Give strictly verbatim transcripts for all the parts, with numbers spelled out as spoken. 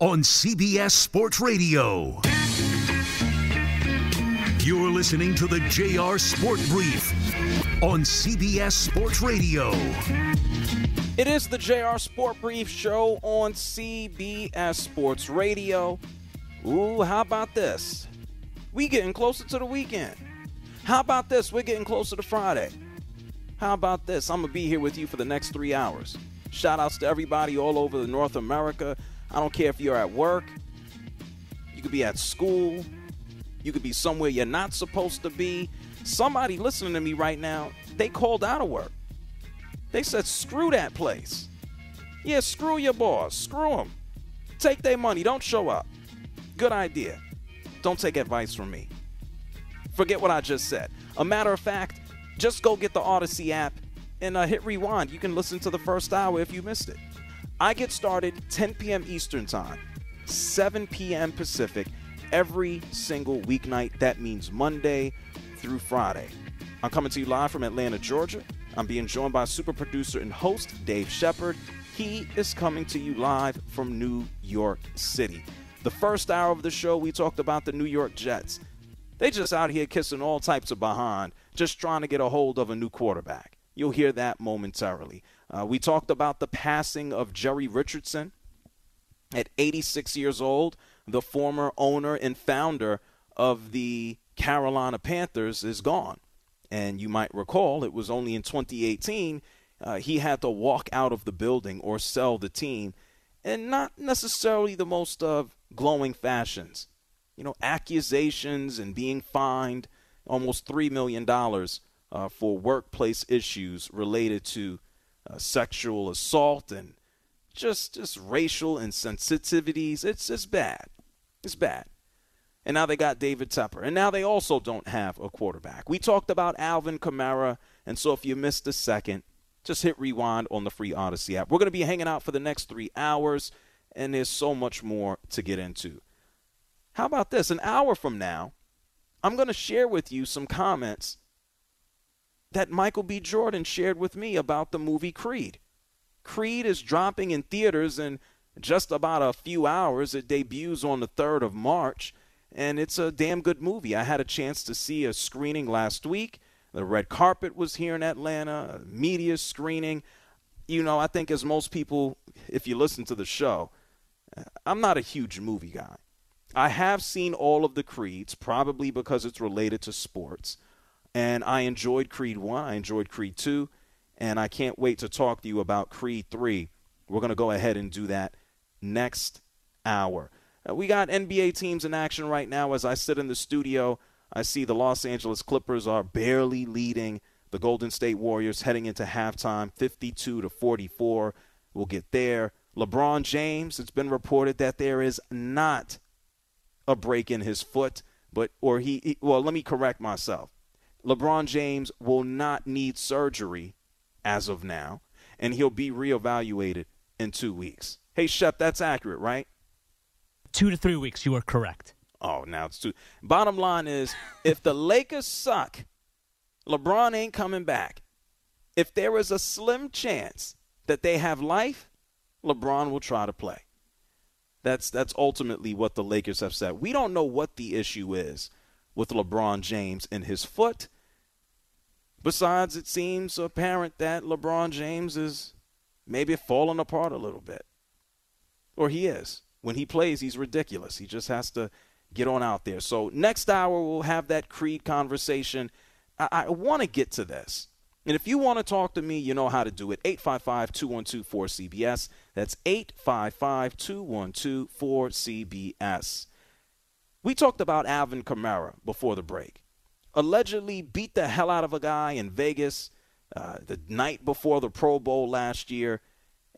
on C B S Sports Radio. You're listening to the J R Sport Brief on C B S Sports Radio. It is the J R Sport Brief show on C B S Sports Radio. Ooh, how about this? We getting closer to the weekend. How about this? We're getting closer to Friday. How about this? I'm going to be here with you for the next three hours. Shout outs to everybody all over North America. I don't care if you're at work. You could be at school. You could be somewhere you're not supposed to be. Somebody listening to me right now, they called out of work. They said, screw that place. Yeah, screw your boss. Screw them. Take their money. Don't show up. Good idea. Don't take advice from me. Forget what I just said. A matter of fact, just go get the Odyssey app and uh, hit rewind. You can listen to the first hour if you missed it. I get started ten p.m. Eastern time, seven p.m. Pacific every single weeknight. That means Monday through Friday. I'm coming to you live from Atlanta, Georgia. I'm being joined by super producer and host Dave Shepard. He is coming to you live from New York City. The first hour of the show, we talked about the New York Jets. They just out here kissing all types of behind, just trying to get a hold of a new quarterback. You'll hear that momentarily. Uh, we talked about the passing of Jerry Richardson at eighty-six years old. The former owner and founder of the Carolina Panthers is gone. And you might recall it was only in twenty eighteen uh, he had to walk out of the building or sell the team. And not necessarily the most of glowing fashions. You know, accusations and being fined almost three million dollars uh, for workplace issues related to uh, sexual assault and just just racial insensitivities. It's, it's bad. It's bad. And now they got David Tepper. And now they also don't have a quarterback. We talked about Alvin Kamara. And so if you missed a second, just hit rewind on the free Odyssey app. We're going to be hanging out for the next three hours, and there's so much more to get into. How about this? An hour from now, I'm going to share with you some comments that Michael B. Jordan shared with me about the movie Creed. Creed is dropping in theaters in just about a few hours. It debuts on the third of March, and it's a damn good movie. I had a chance to see a screening last week. The red carpet was here in Atlanta, media screening. You know, I think as most people, if you listen to the show, I'm not a huge movie guy. I have seen all of the Creeds, probably because it's related to sports. And I enjoyed Creed one. I enjoyed Creed two. And I can't wait to talk to you about Creed three. We're going to go ahead and do that next hour. We got N B A teams in action right now as I sit in the studio. I see the Los Angeles Clippers are barely leading the Golden State Warriors heading into halftime, fifty-two to forty-four. We'll get there. LeBron James, it's been reported that there is not a break in his foot, but or he, he well, let me correct myself. LeBron James will not need surgery as of now, and he'll be reevaluated in two weeks. Hey, Shep, that's accurate, right? Two to three weeks, you are correct. Oh, now it's too. Bottom line is, if the Lakers suck, LeBron ain't coming back. If there is a slim chance that they have life, LeBron will try to play. That's that's ultimately what the Lakers have said. We don't know what the issue is with LeBron James and his foot. Besides, it seems apparent that LeBron James is maybe falling apart a little bit. Or he is. When he plays, he's ridiculous. He just has to get on out there. So next hour, we'll have that Creed conversation. I, I want to get to this. And if you want to talk to me, you know how to do it. eight five five, two one two, four C B S. That's eight five five, two one two, four C B S. We talked about Alvin Kamara before the break. Allegedly beat the hell out of a guy in Vegas uh, the night before the Pro Bowl last year.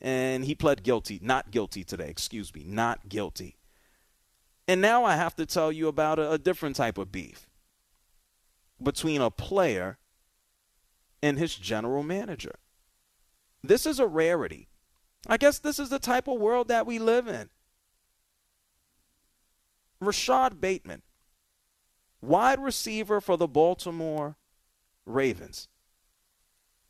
And he pled guilty, not guilty today, excuse me, not guilty. And now I have to tell you about a, a different type of beef between a player and his general manager. This is a rarity. I guess this is the type of world that we live in. Rashad Bateman, wide receiver for the Baltimore Ravens.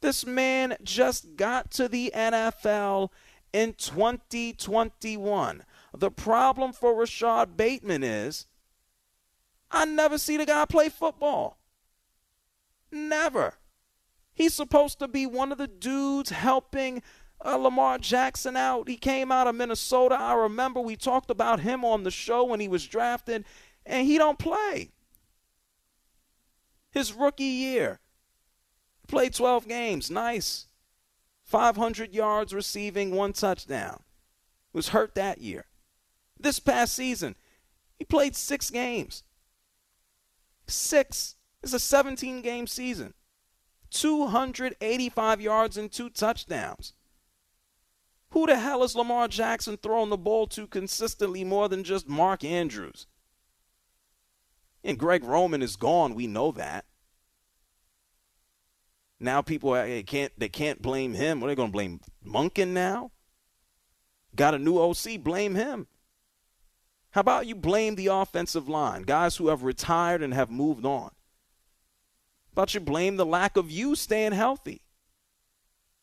This man just got to the N F L in twenty twenty-one. The problem for Rashad Bateman is I never see the guy play football. Never. He's supposed to be one of the dudes helping uh, Lamar Jackson out. He came out of Minnesota. I remember we talked about him on the show when he was drafted, and he don't play. His rookie year, played twelve games. Nice. five hundred yards receiving, one touchdown. Was hurt that year. This past season, he played six games. Six. It's a seventeen-game season. two hundred eighty-five yards and two touchdowns. Who the hell is Lamar Jackson throwing the ball to consistently more than just Mark Andrews? And Greg Roman is gone. We know that. Now people they can't, they can't blame him. What are they going to blame? Monken now? Got a new O C. Blame him. How about you blame the offensive line, guys who have retired and have moved on? How about you blame the lack of you staying healthy?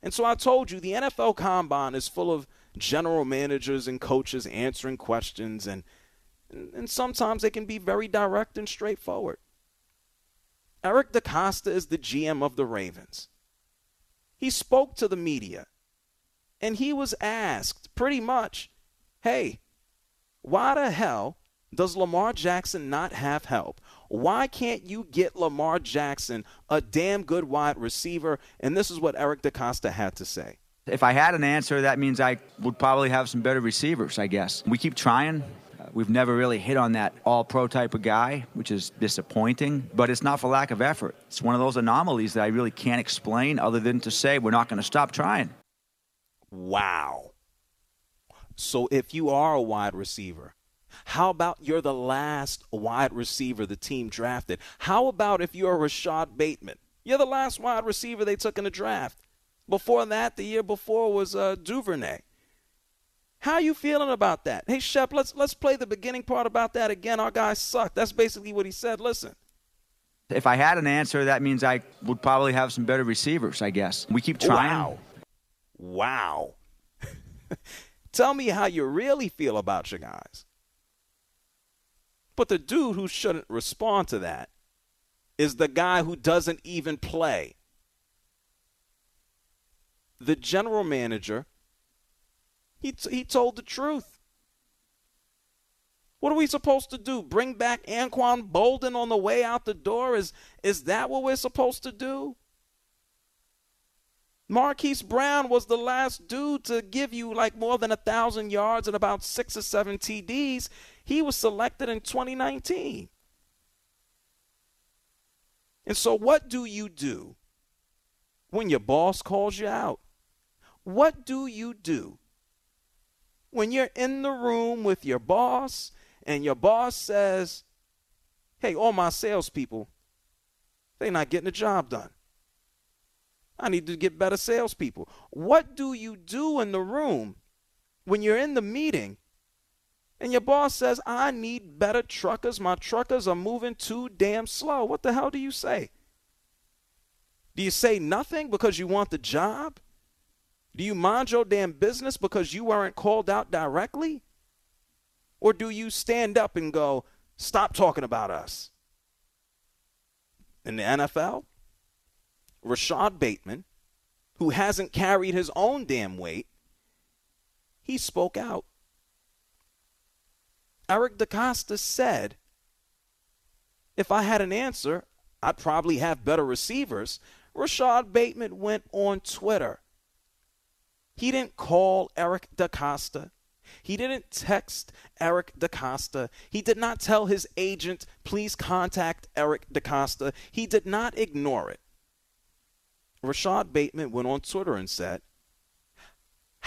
And so I told you, the N F L Combine is full of general managers and coaches answering questions, and And sometimes they can be very direct and straightforward. Eric DeCosta is the G M of the Ravens. He spoke to the media, and he was asked pretty much, hey, why the hell does Lamar Jackson not have help? Why can't you get Lamar Jackson a damn good wide receiver? And this is what Eric DeCosta had to say. If I had an answer, that means I would probably have some better receivers, I guess. We keep trying. We've never really hit on that all-pro type of guy, which is disappointing, but it's not for lack of effort. It's one of those anomalies that I really can't explain other than to say we're not going to stop trying. Wow. So if you are a wide receiver, how about you're the last wide receiver the team drafted? How about if you're Rashad Bateman? You're the last wide receiver they took in the draft. Before that, the year before was uh, Duvernay. How are you feeling about that? Hey, Shep, let's let's play the beginning part about that again. Our guys suck. That's basically what he said. Listen. If I had an answer, that means I would probably have some better receivers, I guess. We keep trying. Wow. Wow. Tell me how you really feel about your guys. But the dude who shouldn't respond to that is the guy who doesn't even play. The general manager, He t- he told the truth. What are we supposed to do? Bring back Anquan Bolden on the way out the door? Is, is that what we're supposed to do? Marquise Brown was the last dude to give you like more than one thousand yards and about six or seven T Ds. He was selected in twenty nineteen. And so what do you do when your boss calls you out? What do you do when you're in the room with your boss and your boss says, hey, all my salespeople, they're not getting the job done. I need to get better salespeople. What do you do in the room when you're in the meeting and your boss says, I need better truckers. My truckers are moving too damn slow. What the hell do you say? Do you say nothing because you want the job? Do you mind your damn business because you weren't called out directly? Or do you stand up and go, stop talking about us? In the N F L, Rashad Bateman, who hasn't carried his own damn weight, he spoke out. Eric DeCosta said, if I had an answer, I'd probably have better receivers. Rashad Bateman went on Twitter. He didn't call Eric DeCosta. He didn't text Eric DeCosta. He did not tell his agent, please contact Eric DeCosta. He did not ignore it. Rashad Bateman went on Twitter and said,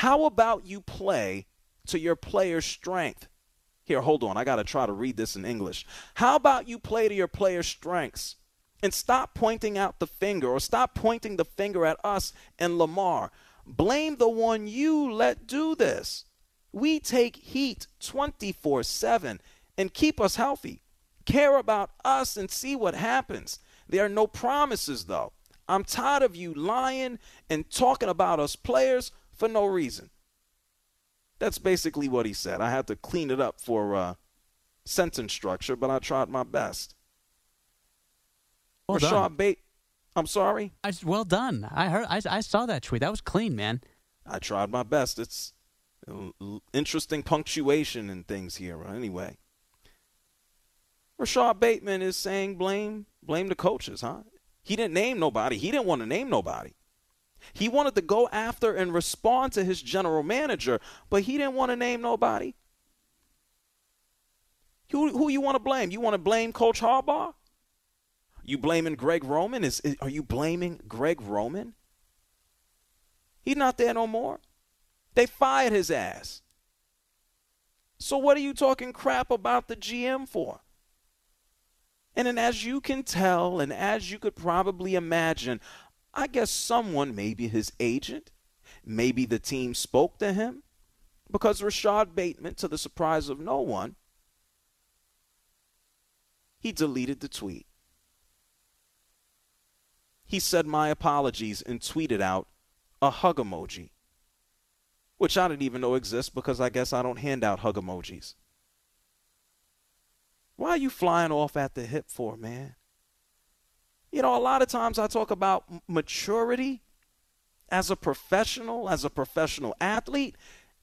how about you play to your player's strength? Here, hold on. I got to try to read this in English. How about you play to your players' strengths and stop pointing out the finger or stop pointing the finger at us and Lamar? Blame the one you let do this. We take heat twenty-four seven and keep us healthy. Care about us and see what happens. There are no promises, though. I'm tired of you lying and talking about us players for no reason. That's basically what he said. I had to clean it up for uh, sentence structure, but I tried my best. Well Rashad Bate, I'm sorry? I, well done. I heard. I, I saw that tweet. That was clean, man. I tried my best. It's interesting punctuation and things here. Anyway, Rashad Bateman is saying blame blame the coaches, huh? He didn't name nobody. He didn't want to name nobody. He wanted to go after and respond to his general manager, but he didn't want to name nobody. Who who you want to blame? You want to blame Coach Harbaugh? You blaming Greg Roman? Is, is are you blaming Greg Roman? He's not there no more. They fired his ass. So what are you talking crap about the G M for? And then as you can tell, and as you could probably imagine, I guess someone, maybe his agent, maybe the team spoke to him, because Rashad Bateman, to the surprise of no one, he deleted the tweet. He said, my apologies, and tweeted out a hug emoji, which I didn't even know exists because I guess I don't hand out hug emojis. Why are you flying off at the hip for, man? You know, a lot of times I talk about maturity as a professional, as a professional athlete.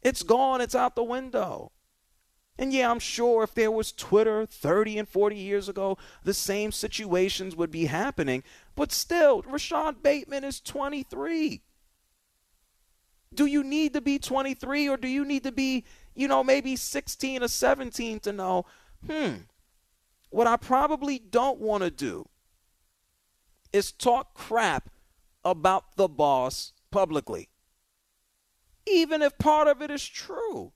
It's gone. It's out the window. And, yeah, I'm sure if there was Twitter thirty and forty years ago, the same situations would be happening. But still, Rashad Bateman is twenty-three. Do you need to be twenty-three or do you need to be, you know, maybe sixteen or seventeen to know, hmm, what I probably don't want to do is talk crap about the boss publicly, even if part of it is true.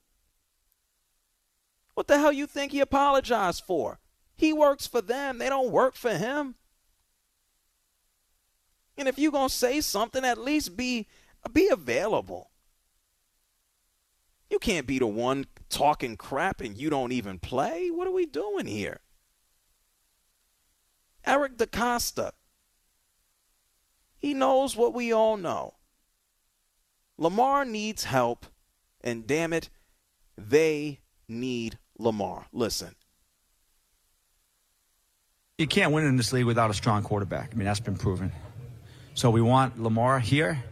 What the hell you think he apologized for? He works for them. They don't work for him. And if you're going to say something, at least be, be available. You can't be the one talking crap and you don't even play. What are we doing here? Eric DeCosta. He knows what we all know. Lamar needs help, and damn it, they need Lamar. Listen. You can't win in this league without a strong quarterback. I mean, that's been proven. So we want Lamar here.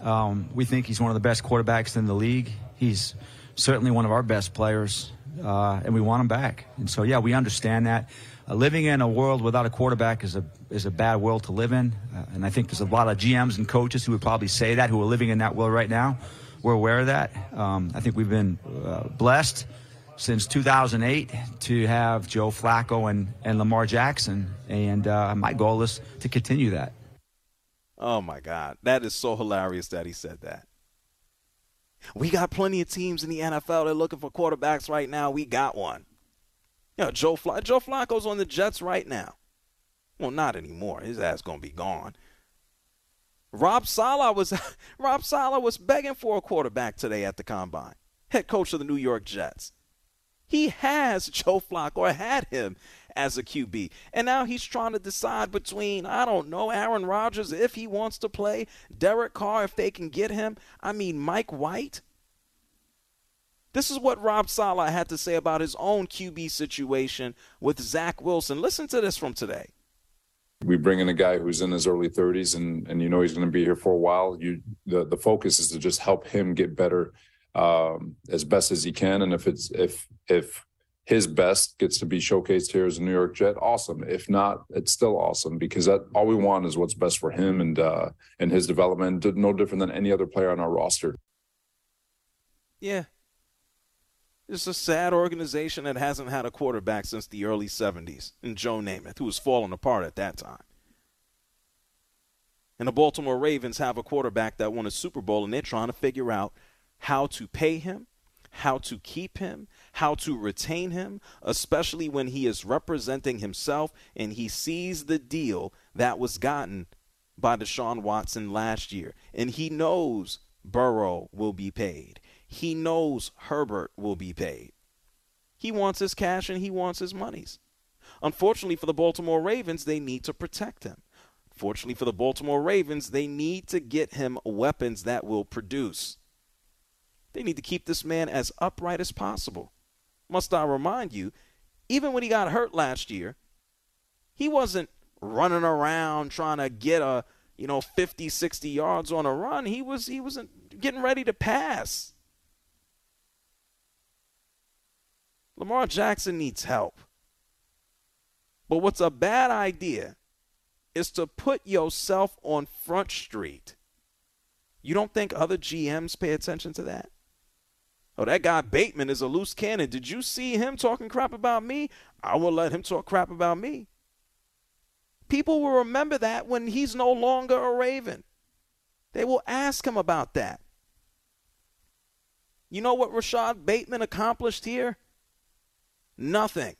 Um, we think he's one of the best quarterbacks in the league. He's certainly one of our best players, uh, and we want him back. And so, yeah, we understand that. Uh, living in a world without a quarterback is a is a bad world to live in, uh, and I think there's a lot of G Ms and coaches who would probably say that, who are living in that world right now. We're aware of that. Um, I think we've been uh, blessed since two thousand eight to have Joe Flacco and, and Lamar Jackson, and uh, my goal is to continue that. Oh, my God. That is so hilarious that he said that. We got plenty of teams in the N F L that are looking for quarterbacks right now. We got one. You know, Joe Fl- Joe Flacco's on the Jets right now. Well, not anymore. His ass gonna be gone. Rob Saleh was Rob Saleh was begging for a quarterback today at the combine. Head coach of the New York Jets. He has Joe Flacco, or had him as a Q B, and now he's trying to decide between, I don't know, Aaron Rodgers if he wants to play, Derek Carr if they can get him. I mean, Mike White. This is what Rob Saleh had to say about his own Q B situation with Zach Wilson. Listen to this from today. We bring in a guy who's in his early thirties, and and you know he's going to be here for a while. You the the focus is to just help him get better um, as best as he can, and if it's if if his best gets to be showcased here as a New York Jet, awesome. If not, it's still awesome, because that all we want is what's best for him and uh, and his development. No different than any other player on our roster. Yeah. It's a sad organization that hasn't had a quarterback since the early seventies, and Joe Namath, who was falling apart at that time. And the Baltimore Ravens have a quarterback that won a Super Bowl, and they're trying to figure out how to pay him, how to keep him, how to retain him, especially when he is representing himself and he sees the deal that was gotten by Deshaun Watson last year. And he knows Burrow will be paid. He knows Herbert will be paid. He wants his cash and he wants his monies. Unfortunately for the Baltimore Ravens, they need to protect him. Fortunately for the Baltimore Ravens, they need to get him weapons that will produce. They need to keep this man as upright as possible. Must I remind you, even when he got hurt last year, he wasn't running around trying to get a, you know, fifty, sixty yards on a run. He was he wasn't getting ready to pass. Lamar Jackson needs help. But what's a bad idea is to put yourself on Front Street. You don't think other G Ms pay attention to that? Oh, that guy Bateman is a loose cannon. Did you see him talking crap about me? I will let him talk crap about me. People will remember that when he's no longer a Raven. They will ask him about that. You know what Rashad Bateman accomplished here? Nothing.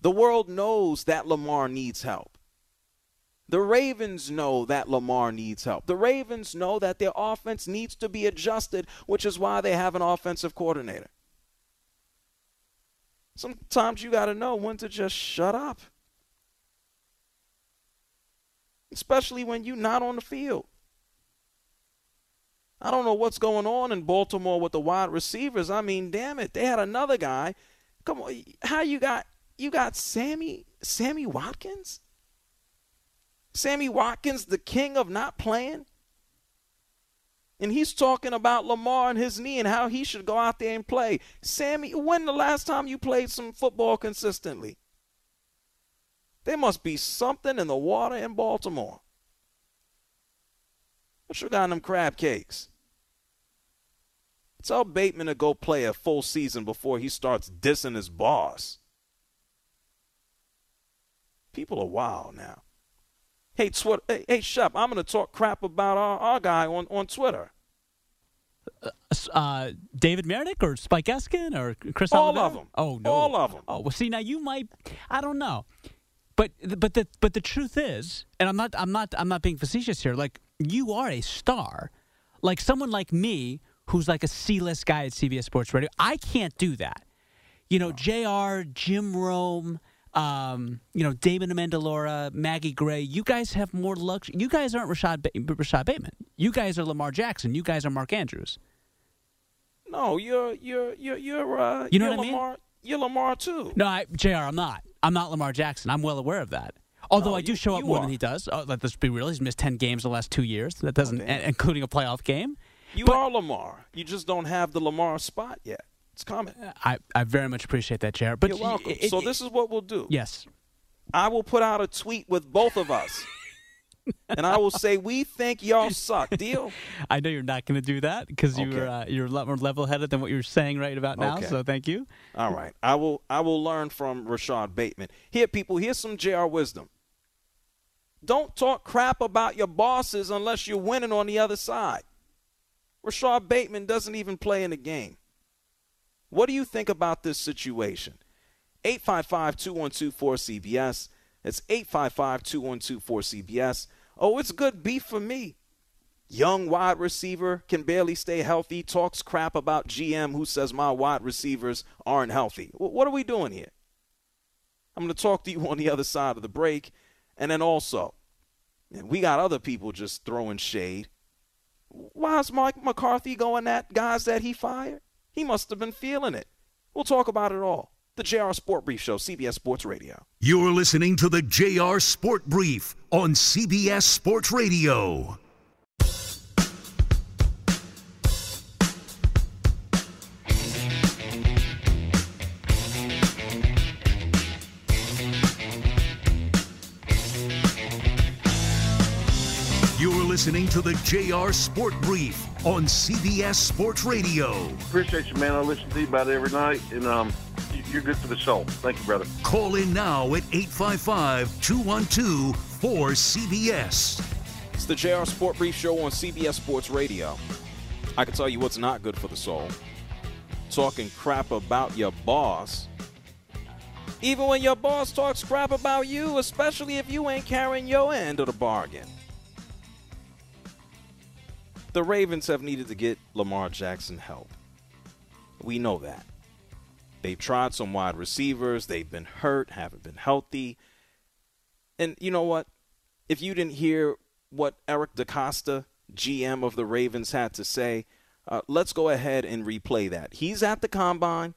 The world knows that Lamar needs help. The Ravens know that Lamar needs help. The Ravens know that their offense needs to be adjusted, which is why they have an offensive coordinator. Sometimes you got to know when to just shut up, especially when you're not on the field. I don't know what's going on in Baltimore with the wide receivers. I mean, damn it, they had another guy. Come on, how you got you got Sammy Sammy Watkins? Sammy Watkins, the king of not playing. And he's talking about Lamar and his knee and how he should go out there and play. Sammy, when the last time you played some football consistently? There must be something in the water in Baltimore. What you got in them crab cakes? Tell Bateman to go play a full season before he starts dissing his boss. People are wild now. Hey, Twitter, hey, hey, Shep, I'm going to talk crap about our, our guy on, on Twitter. Uh, uh, David Meredith or Spike Eskin or Chris All Oliveira? Of them. Oh, no. All of them. Oh, well, see, now you might – I don't know. But but the but the truth is, and I'm not I'm not I'm not being facetious here, like you are a star. Like someone like me who's like a C-list guy at C B S Sports Radio, I can't do that. You know, J R, Jim Rome, Um, you know, Damon Amendola, Maggie Gray, you guys have more luxury. You guys aren't Rashad, ba- Rashad Bateman. You guys are Lamar Jackson. You guys are Mark Andrews. No, you're you're you're you're uh, you know you're what Lamar, I mean? You're Lamar too. No, I, J R, I'm not. I'm not Lamar Jackson. I'm well aware of that. Although no, I do you, show up more are. than he does. Oh, let this be real. He's missed ten games in the last two years. That doesn't, oh, including a playoff game. You but, are Lamar. You just don't have the Lamar spot yet. It's common. I, I very much appreciate that, Jared. But you're welcome. It, it, so this is what we'll do. Yes. I will put out a tweet with both of us, and I will say, we think y'all suck. Deal? I know you're not going to do that because okay. you're, uh, you're a lot more level-headed than what you're saying right about now, okay. So thank you. All right. I will, I will learn from Rashad Bateman. Here, people, here's some J R wisdom. Don't talk crap about your bosses unless you're winning on the other side. Rashad Bateman doesn't even play in the game. What do you think about this situation? eight five five, two one two, four C B S. That's eight five five, two one two, four C B S. Oh, it's good beef for me. Young wide receiver can barely stay healthy, talks crap about G M who says my wide receivers aren't healthy. W- what are we doing here? I'm going to talk to you on the other side of the break. And then also, we got other people just throwing shade. Why is Mike McCarthy going at guys that he fired? He must have been feeling it. We'll talk about it all. The J R Sport Brief Show, C B S Sports Radio. You're listening to the J R Sport Brief on C B S Sports Radio. Listening to the J R Sport Brief on C B S Sports Radio. Appreciate you, man. I listen to you about every night, and um, you're good for the soul. Thank you, brother. Call in now at eight five five, two one two, four C B S. It's the J R Sport Brief Show on C B S Sports Radio. I can tell you what's not good for the soul. talking crap about your boss, even when your boss talks crap about you, especially if you ain't carrying your end of the bargain. The Ravens have needed to get Lamar Jackson help. We know that. They've tried some wide receivers. They've been hurt, haven't been healthy. And you know what? If you didn't hear what Eric DeCosta, G M of the Ravens, had to say, uh, let's go ahead and replay that. He's at the combine.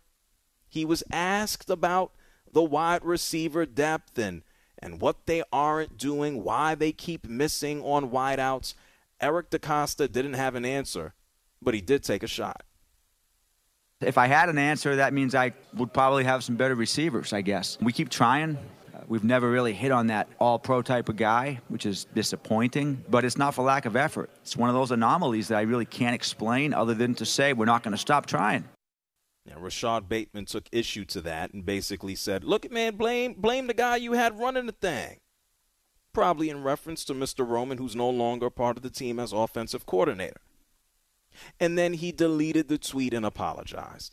He was asked about the wide receiver depth and, and what they aren't doing, why they keep missing on wideouts. Eric DeCosta didn't have an answer, but he did take a shot. If I had an answer, that means I would probably have some better receivers, I guess. We keep trying. Uh, we've never really hit on that all-pro type of guy, which is disappointing, but it's not for lack of effort. It's one of those anomalies that I really can't explain other than to say we're not going to stop trying. Yeah, Rashad Bateman took issue to that and basically said, look, man, blame, blame the guy you had running the thing. Probably in reference to Mister Roman, who's no longer part of the team as offensive coordinator. And then he deleted the tweet and apologized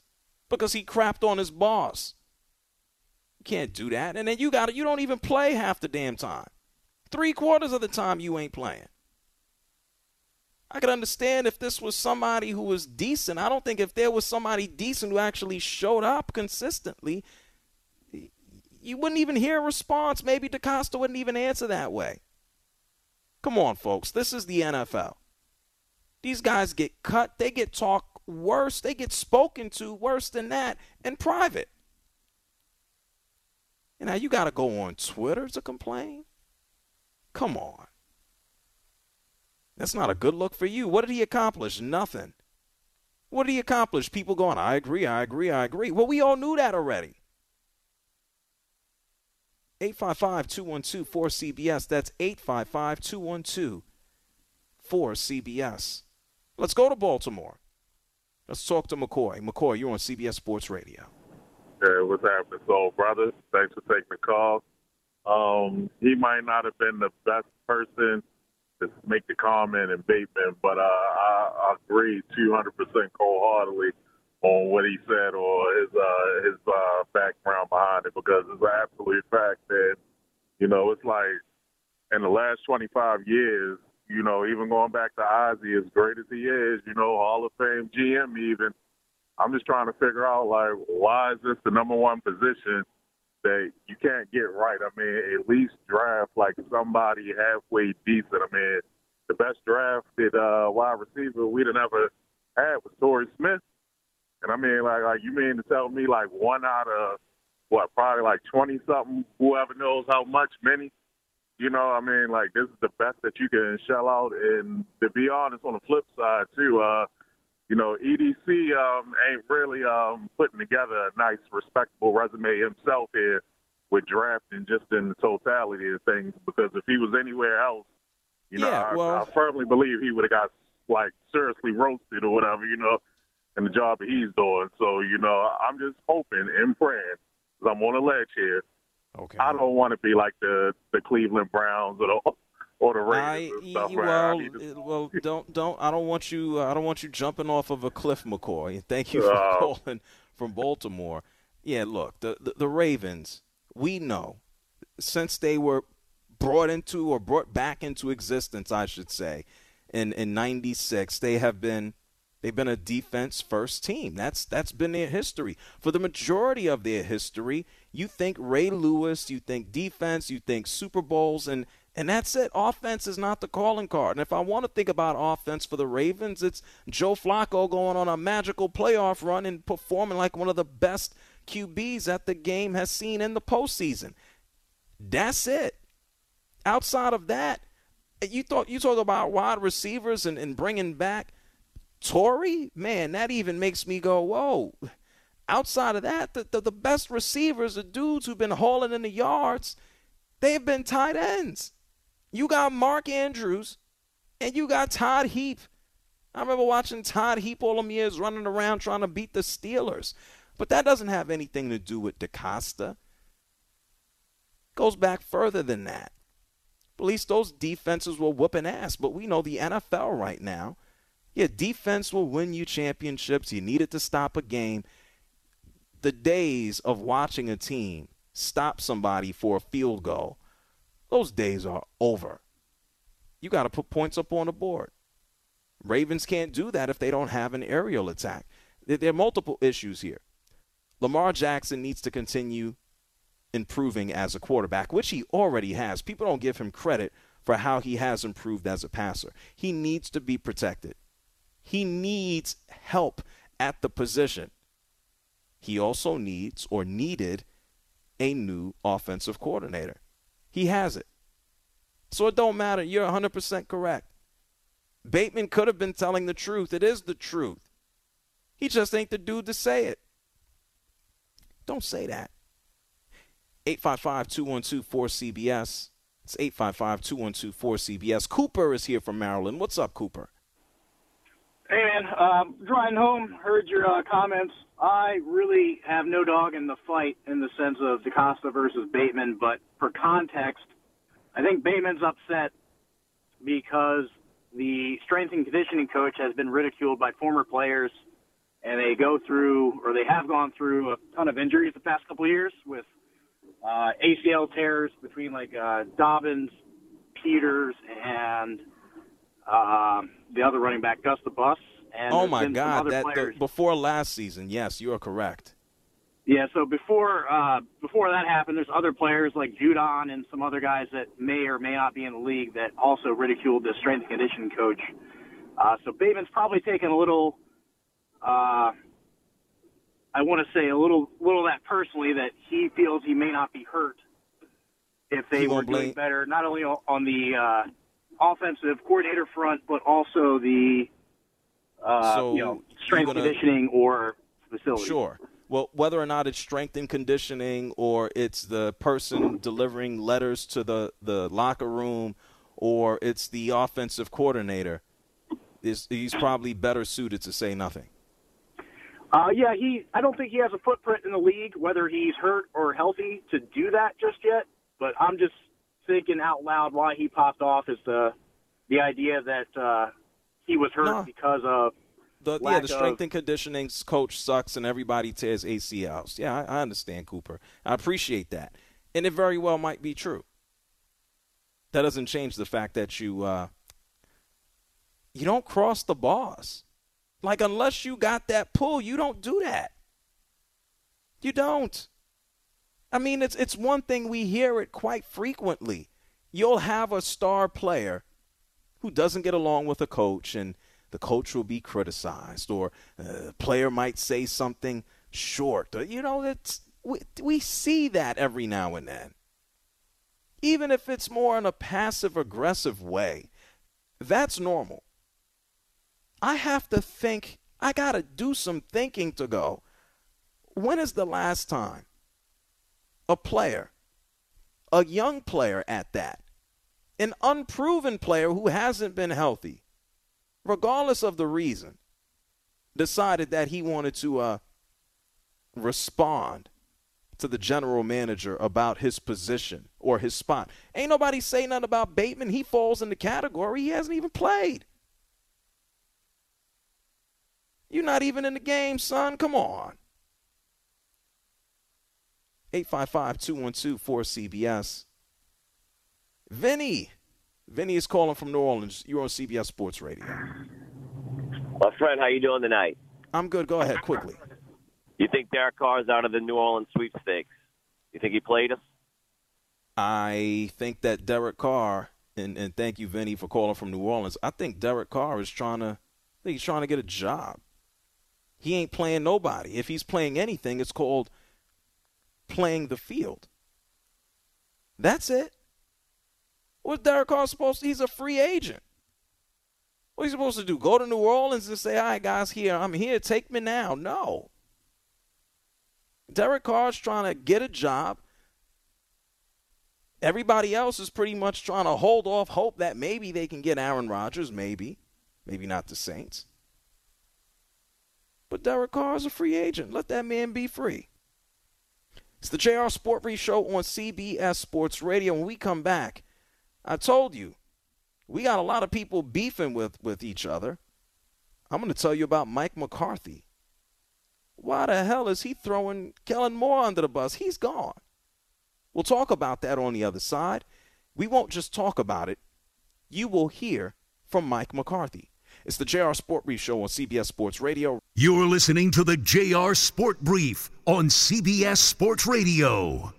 because he crapped on his boss. You can't do that. And then you got it. You don't even play half the damn time. Three quarters of the time you ain't playing. I could understand if this was somebody who was decent. I don't think if there was somebody decent who actually showed up consistently, you wouldn't even hear a response. Maybe DeCosta wouldn't even answer that way. Come on, folks. This is the N F L. These guys get cut. They get talked worse. They get spoken to worse than that in private. And now you got to go on Twitter to complain? Come on. That's not a good look for you. What did he accomplish? Nothing. What did he accomplish? People going, I agree, I agree, I agree. Well, we all knew that already. eight five five, two one two, four C B S. That's eight five five, two one two, four C B S. Let's go to Baltimore. Let's talk to McCoy. McCoy, you're on C B S Sports Radio. Hey, what's happening, soul brother? Thanks for taking the call. Um, he might not have been the best person to make the comment and Bateman, but uh, I agree two hundred percent cold-heartedly on what he said or his uh, his uh, background behind it, because it's an absolute fact that, you know, it's like in the last twenty-five years, you know, even going back to Ozzy, as great as he is, you know, Hall of Fame G M even, I'm just trying to figure out, like, why is this the number one position that you can't get right? I mean, at least draft, like, somebody halfway decent. I mean, the best drafted uh, wide receiver we'd have ever had was Torrey Smith. And, I mean, like, like, you mean to tell me, like, one out of, what, probably like twenty-something, whoever knows how much, many? You know, I mean, like, this is the best that you can shell out. And to be honest, on the flip side, too, uh, you know, E D C um, ain't really um, putting together a nice, respectable resume himself here with drafting just in the totality of things, because if he was anywhere else, you know, yeah, well, I, I firmly believe he would have got, like, seriously roasted or whatever, you know, in the job that he's doing. So, you know, I'm just hoping and praying, because I'm on a ledge here. Okay. I don't want to be like the, the Cleveland Browns or the or the Ravens I, and stuff. Well, right? I to... well, don't don't. I don't want you. I don't want you jumping off of a cliff, McCoy. Thank you for uh, calling from Baltimore. Yeah, look, the, the the Ravens. We know since they were brought into or brought back into existence, I should say, in in ninety-six, they have been they've been a defense first team. That's that's been their history for the majority of their history. You think Ray Lewis, you think defense, you think Super Bowls, and, and that's it. Offense is not the calling card. And if I want to think about offense for the Ravens, it's Joe Flacco going on a magical playoff run and performing like one of the best Q Bs that the game has seen in the postseason. That's it. Outside of that, you thought you talk about wide receivers and, and bringing back Torrey? Man, that even makes me go, whoa. Outside of that, the, the, the best receivers, the dudes who've been hauling in the yards, they've been tight ends. You got Mark Andrews, and you got Todd Heap. I remember watching Todd Heap all them years running around trying to beat the Steelers. But that doesn't have anything to do with DeCosta. It goes back further than that. At least those defenses were whooping ass, but we know the N F L right now. Yeah, defense will win you championships. You need it to stop a game. The days of watching a team stop somebody for a field goal, those days are over. You got to put points up on the board. Ravens can't do that if they don't have an aerial attack. There are multiple issues here. Lamar Jackson needs to continue improving as a quarterback, which he already has. People don't give him credit for how he has improved as a passer. He needs to be protected. He needs help at the position. He also needs or needed a new offensive coordinator. He has it. So it don't matter. You're one hundred percent correct. Bateman could have been telling the truth. It is the truth. He just ain't the dude to say it. Don't say that. eight five five, two one two, four C B S. It's eight five five, two one two, four C B S. Cooper is here from Maryland. What's up, Cooper? Hey, man. Um, driving home, heard your uh, comments. I really have no dog in the fight in the sense of DeCosta versus Bateman, but for context, I think Bateman's upset because the strength and conditioning coach has been ridiculed by former players, and they go through, or they have gone through, a ton of injuries the past couple of years with uh, A C L tears between like uh, Dobbins, Peters, and uh, the other running back, Gus the Bus. And oh, my God, that, the, before last season, yes, you are correct. Yeah, so before uh, before that happened, there's other players like Judon and some other guys that may or may not be in the league that also ridiculed the strength and conditioning coach. Uh, so Bateman's probably taking a little, uh, I want to say a little little of that personally, that he feels he may not be hurt if they were doing better, not only on the uh, offensive coordinator front, but also the Uh, so you know, strength gonna, conditioning or facility. Sure. Well, whether or not it's strength and conditioning or it's the person delivering letters to the, the locker room or it's the offensive coordinator, is he's probably better suited to say nothing. Uh, yeah, he. I don't think he has a footprint in the league, whether he's hurt or healthy, to do that just yet. But I'm just thinking out loud why he popped off is the the idea that uh, – he was hurt no. because of the lack yeah the strength of... and conditioning coach sucks and everybody tears A C Ls. Yeah, I, I understand, Cooper. I appreciate that, and it very well might be true. That doesn't change the fact that you uh, you don't cross the bars. Like unless you got that pull, you don't do that. You don't. I mean, it's it's one thing we hear it quite frequently. You'll have a star player who doesn't get along with a coach, and the coach will be criticized, or a player might say something short. You know, it's, we, we see that every now and then. Even if it's more in a passive-aggressive way, that's normal. I have to think. I got to do some thinking to go, when is the last time a player, a young player at that, an unproven player who hasn't been healthy, regardless of the reason, decided that he wanted to uh, respond to the general manager about his position or his spot? Ain't nobody say nothing about Bateman. He falls in the category. He hasn't even played. You're not even in the game, son. Come on. eight five five, two one two, four C B S. Vinny. Vinny is calling from New Orleans. You're on C B S Sports Radio. My friend, how you doing tonight? I'm good. Go ahead, quickly. You think Derek Carr is out of the New Orleans sweepstakes? You think he played us? I think that Derek Carr, and, and thank you, Vinny, for calling from New Orleans, I think Derek Carr is trying to, I think he's trying to get a job. He ain't playing nobody. If he's playing anything, it's called playing the field. That's it. What's Derek Carr supposed to do? He's a free agent. What are you supposed to do? Go to New Orleans and say, all right, guys, here, I'm here. Take me now. No. Derek Carr's trying to get a job. Everybody else is pretty much trying to hold off hope that maybe they can get Aaron Rodgers, maybe. Maybe not the Saints. But Derek Carr's a free agent. Let that man be free. It's the J R Sport Brief Show on C B S Sports Radio. When we come back, I told you, we got a lot of people beefing with, with each other. I'm going to tell you about Mike McCarthy. Why the hell is he throwing Kellen Moore under the bus? He's gone. We'll talk about that on the other side. We won't just talk about it. You will hear from Mike McCarthy. It's the J R Sport Brief Show on C B S Sports Radio. You're listening to the J R Sport Brief on C B S Sports Radio.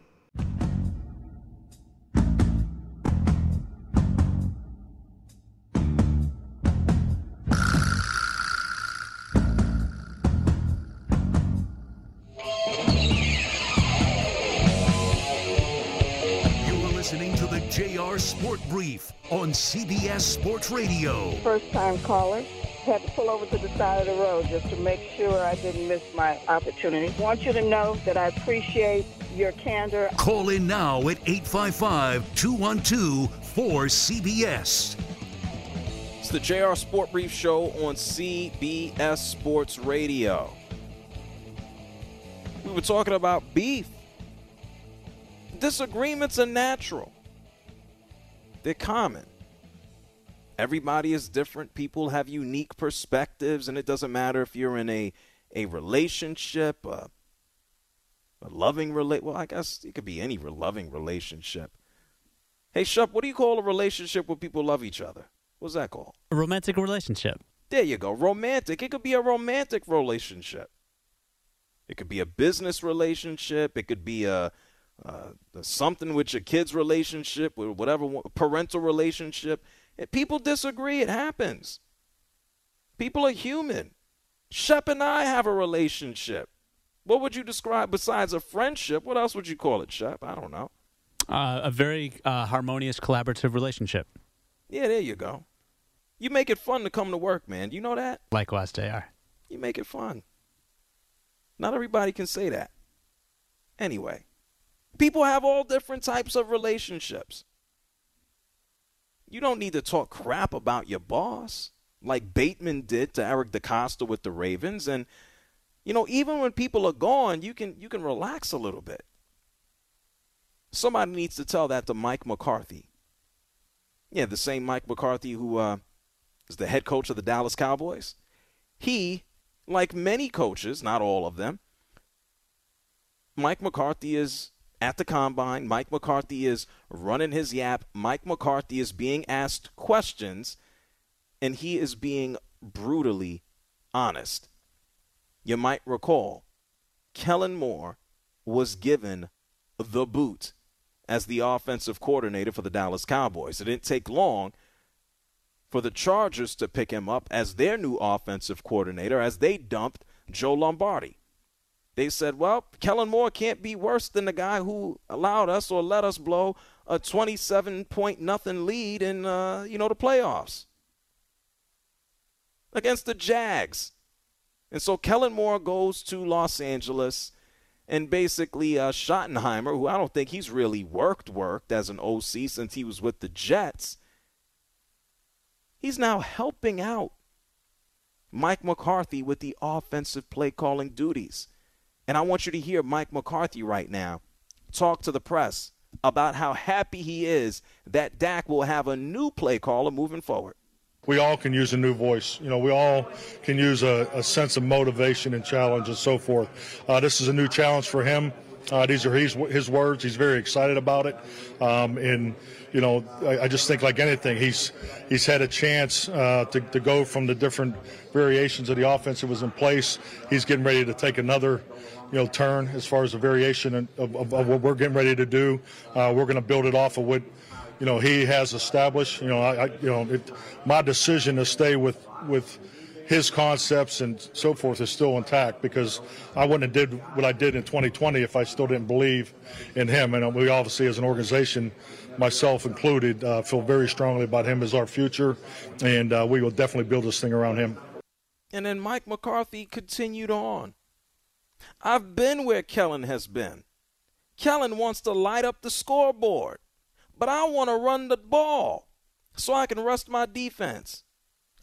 Sport Brief on C B S Sports Radio. First time caller. Had to pull over to the side of the road just to make sure I didn't miss my opportunity. Want you to know that I appreciate your candor. Call in now at eight five five, two one two, four C B S. It's the J R Sport Brief Show on C B S Sports Radio. We were talking about beef. Disagreements are natural. They're common. Everybody is different. People have unique perspectives, and it doesn't matter if you're in a, a relationship, a, a loving relationship. Well, I guess it could be any loving relationship. Hey, Shep, what do you call a relationship where people love each other? What's that called? A romantic relationship. There you go. Romantic. It could be a romantic relationship. It could be a business relationship. It could be a... Uh, something with your kids' relationship, or whatever, parental relationship. If people disagree. It happens. People are human. Shep and I have a relationship. What would you describe besides a friendship? What else would you call it, Shep? I don't know. Uh, a very uh, harmonious, collaborative relationship. Yeah, there you go. You make it fun to come to work, man. You know that? Likewise, J R. You make it fun. Not everybody can say that. Anyway. People have all different types of relationships. You don't need to talk crap about your boss like Bateman did to Eric DeCosta with the Ravens. And, you know, even when people are gone, you can you can relax a little bit. Somebody needs to tell that to Mike McCarthy. Yeah, the same Mike McCarthy who uh, is the head coach of the Dallas Cowboys. He, like many coaches, not all of them, Mike McCarthy is... at the combine, Mike McCarthy is running his yap. Mike McCarthy is being asked questions, and he is being brutally honest. You might recall, Kellen Moore was given the boot as the offensive coordinator for the Dallas Cowboys. It didn't take long for the Chargers to pick him up as their new offensive coordinator as they dumped Joe Lombardi. They said, well, Kellen Moore can't be worse than the guy who allowed us or let us blow a twenty-seven point nothing lead in, uh, you know, the playoffs against the Jags. And so Kellen Moore goes to Los Angeles and basically uh, Schottenheimer, who I don't think he's really worked, worked as an O C since he was with the Jets. He's now helping out Mike McCarthy with the offensive play calling duties. And I want you to hear Mike McCarthy right now talk to the press about how happy he is that Dak will have a new play caller moving forward. We all can use a new voice. You know, we all can use a, a sense of motivation and challenge and so forth. Uh, this is a new challenge for him. Uh, these are his, his words. He's very excited about it. Um, and, you know, I, I just think like anything, he's he's had a chance uh, to, to go from the different variations of the offense that was in place. He's getting ready to take another, you know, turn as far as the variation of, of, of what we're getting ready to do. Uh, we're going to build it off of what, you know, he has established. You know, I, I you know, it, my decision to stay with with. his concepts and so forth is still intact because I wouldn't have did what I did in twenty twenty if I still didn't believe in him. And we obviously, as an organization, myself included, uh, feel very strongly about him as our future, and uh, we will definitely build this thing around him. And then Mike McCarthy continued on. I've been where Kellen has been. Kellen wants to light up the scoreboard, but I want to run the ball so I can rest my defense.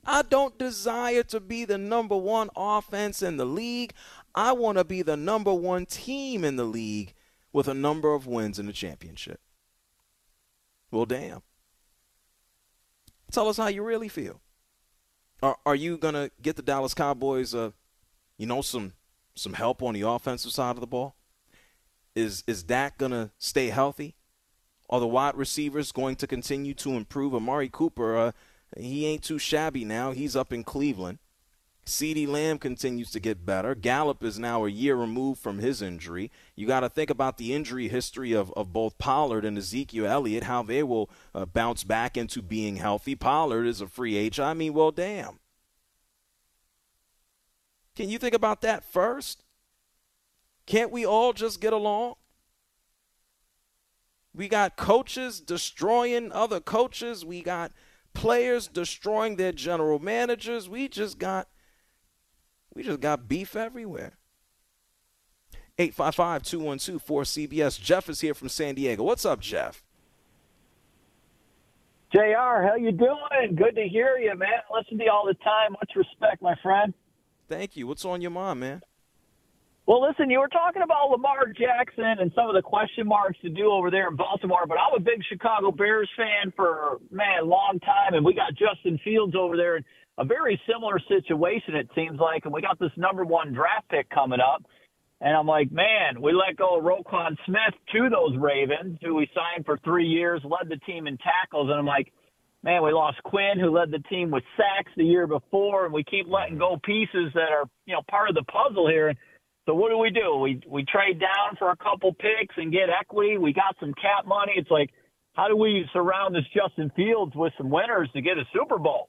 I don't desire to be the number one offense in the league. I want to be the number one team in the league with a number of wins in the championship. Well, damn. Tell us how you really feel. are, are you going to get the Dallas Cowboys, uh, you know, some some help on the offensive side of the ball? Is is Dak going to stay healthy? Are the wide receivers going to continue to improve? Amari Cooper, uh, he ain't too shabby now. He's up in Cleveland. CeeDee Lamb continues to get better. Gallup is now a year removed from his injury. You got to think about the injury history of, of both Pollard and Ezekiel Elliott, how they will uh, bounce back into being healthy. Pollard is a free agent. I mean, well, damn. Can you think about that first? Can't we all just get along? We got coaches destroying other coaches. We got players destroying their general managers. We just got We just got beef everywhere. eight five five, two one two, four C B S. Jeff is here from San Diego. What's up, Jeff? J R, how you doing? Good to hear you, man. Listen to you all the time. Much respect, my friend. Thank you. What's on your mind, man? Well, listen, you were talking about Lamar Jackson and some of the question marks to do over there in Baltimore, but I'm a big Chicago Bears fan for, man, a long time, and we got Justin Fields over there in a very similar situation, it seems like, and we got this number one draft pick coming up, and I'm like, man, we let go of Roquan Smith to those Ravens, who we signed for three years, led the team in tackles, and I'm like, man, we lost Quinn, who led the team with sacks the year before, and we keep letting go pieces that are, you know, part of the puzzle here. And so what do we do? We we trade down for a couple picks and get equity. We got some cap money. It's like, how do we surround this Justin Fields with some winners to get a Super Bowl?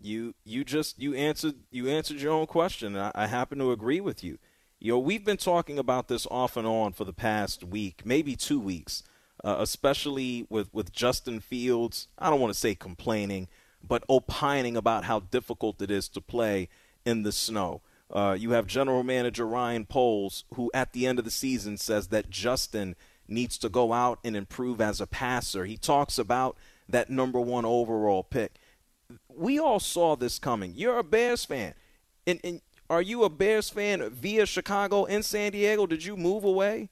You you just you answered you answered your own question. I, I happen to agree with you. You know, we've been talking about this off and on for the past week, maybe two weeks, uh, especially with with Justin Fields. I don't want to say complaining, but opining about how difficult it is to play in the snow. Uh, you have general manager Ryan Poles, who at the end of the season says that Justin needs to go out and improve as a passer. He talks about that number one overall pick. We all saw this coming. You're a Bears fan. And, and are you a Bears fan via Chicago and San Diego? Did you move away?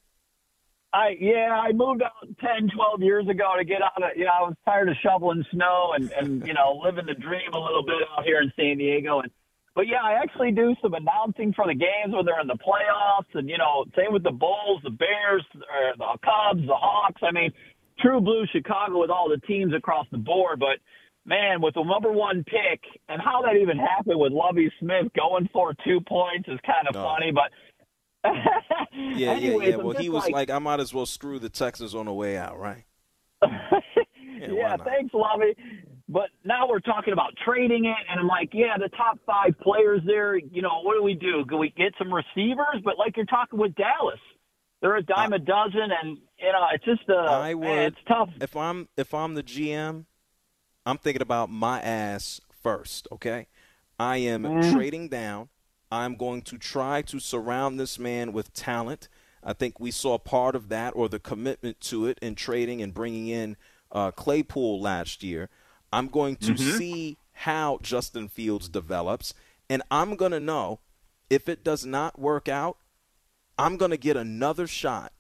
I Yeah, I moved out ten, twelve years ago to get out of, you know, I was tired of shoveling snow and, and you know, living the dream a little bit out here in San Diego. And But, yeah, I actually do some announcing for the games when they're in the playoffs. And, you know, same with the Bulls, the Bears, or the Cubs, the Hawks. I mean, true blue Chicago with all the teams across the board. But, man, with the number one pick and how that even happened with Lovie Smith going for two points is kind of no. funny. But, yeah, anyways, yeah, yeah. Well, he was like, like, I might as well screw the Texans on the way out, right? yeah, yeah thanks, Lovie. But now we're talking about trading it, and I'm like, yeah, the top five players there, you know, what do we do? Can we get some receivers? But like you're talking with Dallas, they're a dime I, a dozen, and, you know, it's just a I would, man, it's tough. If I'm, if I'm the G M, I'm thinking about my ass first, okay? I am mm-hmm. trading down. I'm going to try to surround this man with talent. I think we saw part of that or the commitment to it in trading and bringing in uh, Claypool last year. I'm going to mm-hmm. see how Justin Fields develops, and I'm going to know if it does not work out, I'm going to get another shot.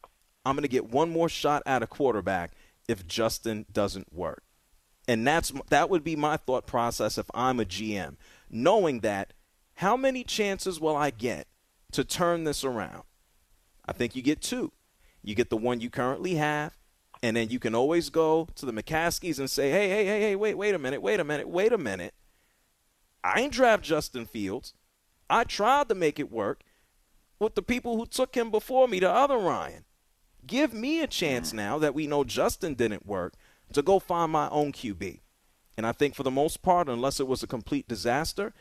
I'm going to get one more shot at a quarterback if Justin doesn't work. And that's that would be my thought process if I'm a G M, knowing that how many chances will I get to turn this around? I think you get two. You get the one you currently have. And then you can always go to the McCaskies and say, hey, hey, hey, hey, wait, wait a minute, wait a minute, wait a minute. I ain't draft Justin Fields. I tried to make it work with the people who took him before me, the other Ryan. Give me a chance now that we know Justin didn't work to go find my own Q B. And I think for the most part, unless it was a complete disaster,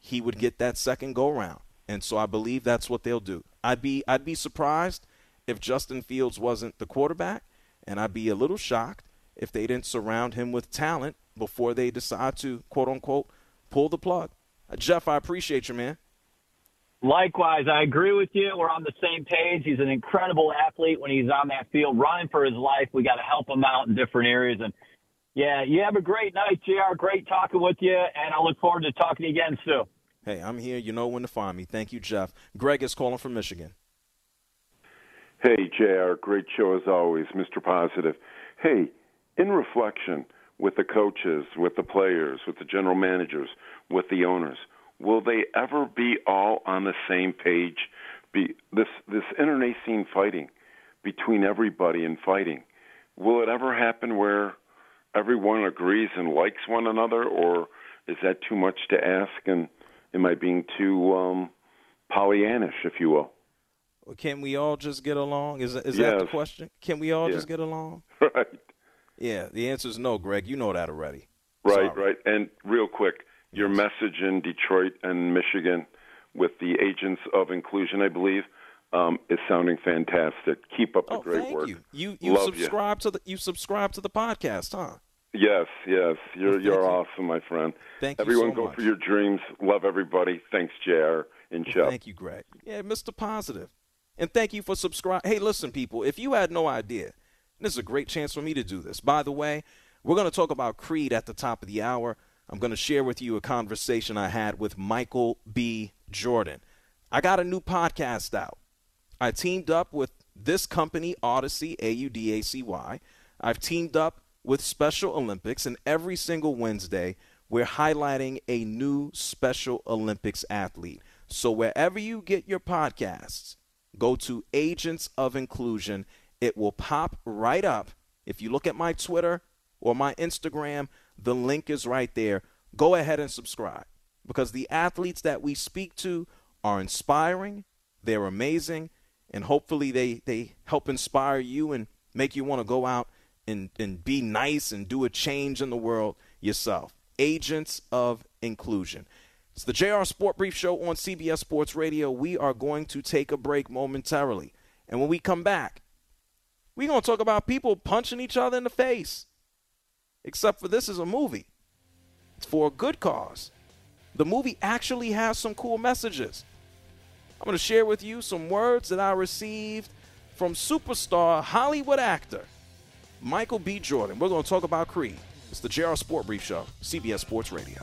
he would get that second go-round. And so I believe that's what they'll do. I'd be, I'd be surprised if Justin Fields wasn't the quarterback. And I'd be a little shocked if they didn't surround him with talent before they decide to, quote, unquote, pull the plug. Uh, Jeff, I appreciate you, man. Likewise, I agree with you. We're on the same page. He's an incredible athlete when he's on that field running for his life. We got to help him out in different areas. And, yeah, you have a great night, J R. Great talking with you, and I look forward to talking to you again soon. Hey, I'm here. You know when to find me. Thank you, Jeff. Greg is calling from Michigan. Hey, J R, great show as always, Mister Positive. Hey, in reflection, with the coaches, with the players, with the general managers, with the owners. Will they ever be all on the same page? Be, this this internecine fighting between everybody and fighting, will it ever happen where everyone agrees and likes one another, or is that too much to ask, and am I being too um, Pollyannish, if you will? Can we all just get along? Is, is yes. that the question? Can we all yeah. just get along? Right. Yeah, the answer is no, Greg. You know that already. Right, Sorry. right. And real quick, your yes. message in Detroit and Michigan with the Agents of Inclusion, I believe, um, is sounding fantastic. Keep up the oh, great thank work. You. You, you Love subscribe you. to the you subscribe to the podcast, huh? Yes, yes. You're well, you're you. awesome, my friend. Thank Everyone you so go much. for your dreams. Love everybody. Thanks, J R and Chuck. Well, thank you, Greg. Yeah, Mister Positive. And thank you for subscribing. Hey, listen, people, if you had no idea, this is a great chance for me to do this. By the way, we're going to talk about Creed at the top of the hour. I'm going to share with you a conversation I had with Michael B. Jordan. I got a new podcast out. I teamed up with this company, Audacy, A U D A C Y. I've teamed up with Special Olympics, and every single Wednesday, we're highlighting a new Special Olympics athlete. So wherever you get your podcasts, go to Agents of Inclusion. It will pop right up. If you look at my Twitter or my Instagram, the link is right there. Go ahead and subscribe, because the athletes that we speak to are inspiring, they're amazing, and hopefully they, they help inspire you and make you want to go out and, and be nice and do a change in the world yourself. Agents of Inclusion. It's the J R Sport Brief Show on C B S Sports Radio. We are going to take a break momentarily. And when we come back, we're going to talk about people punching each other in the face. Except for this is a movie. It's for a good cause. The movie actually has some cool messages. I'm going to share with you some words that I received from superstar Hollywood actor Michael B. Jordan. We're going to talk about Creed. It's the J R Sport Brief Show, C B S Sports Radio.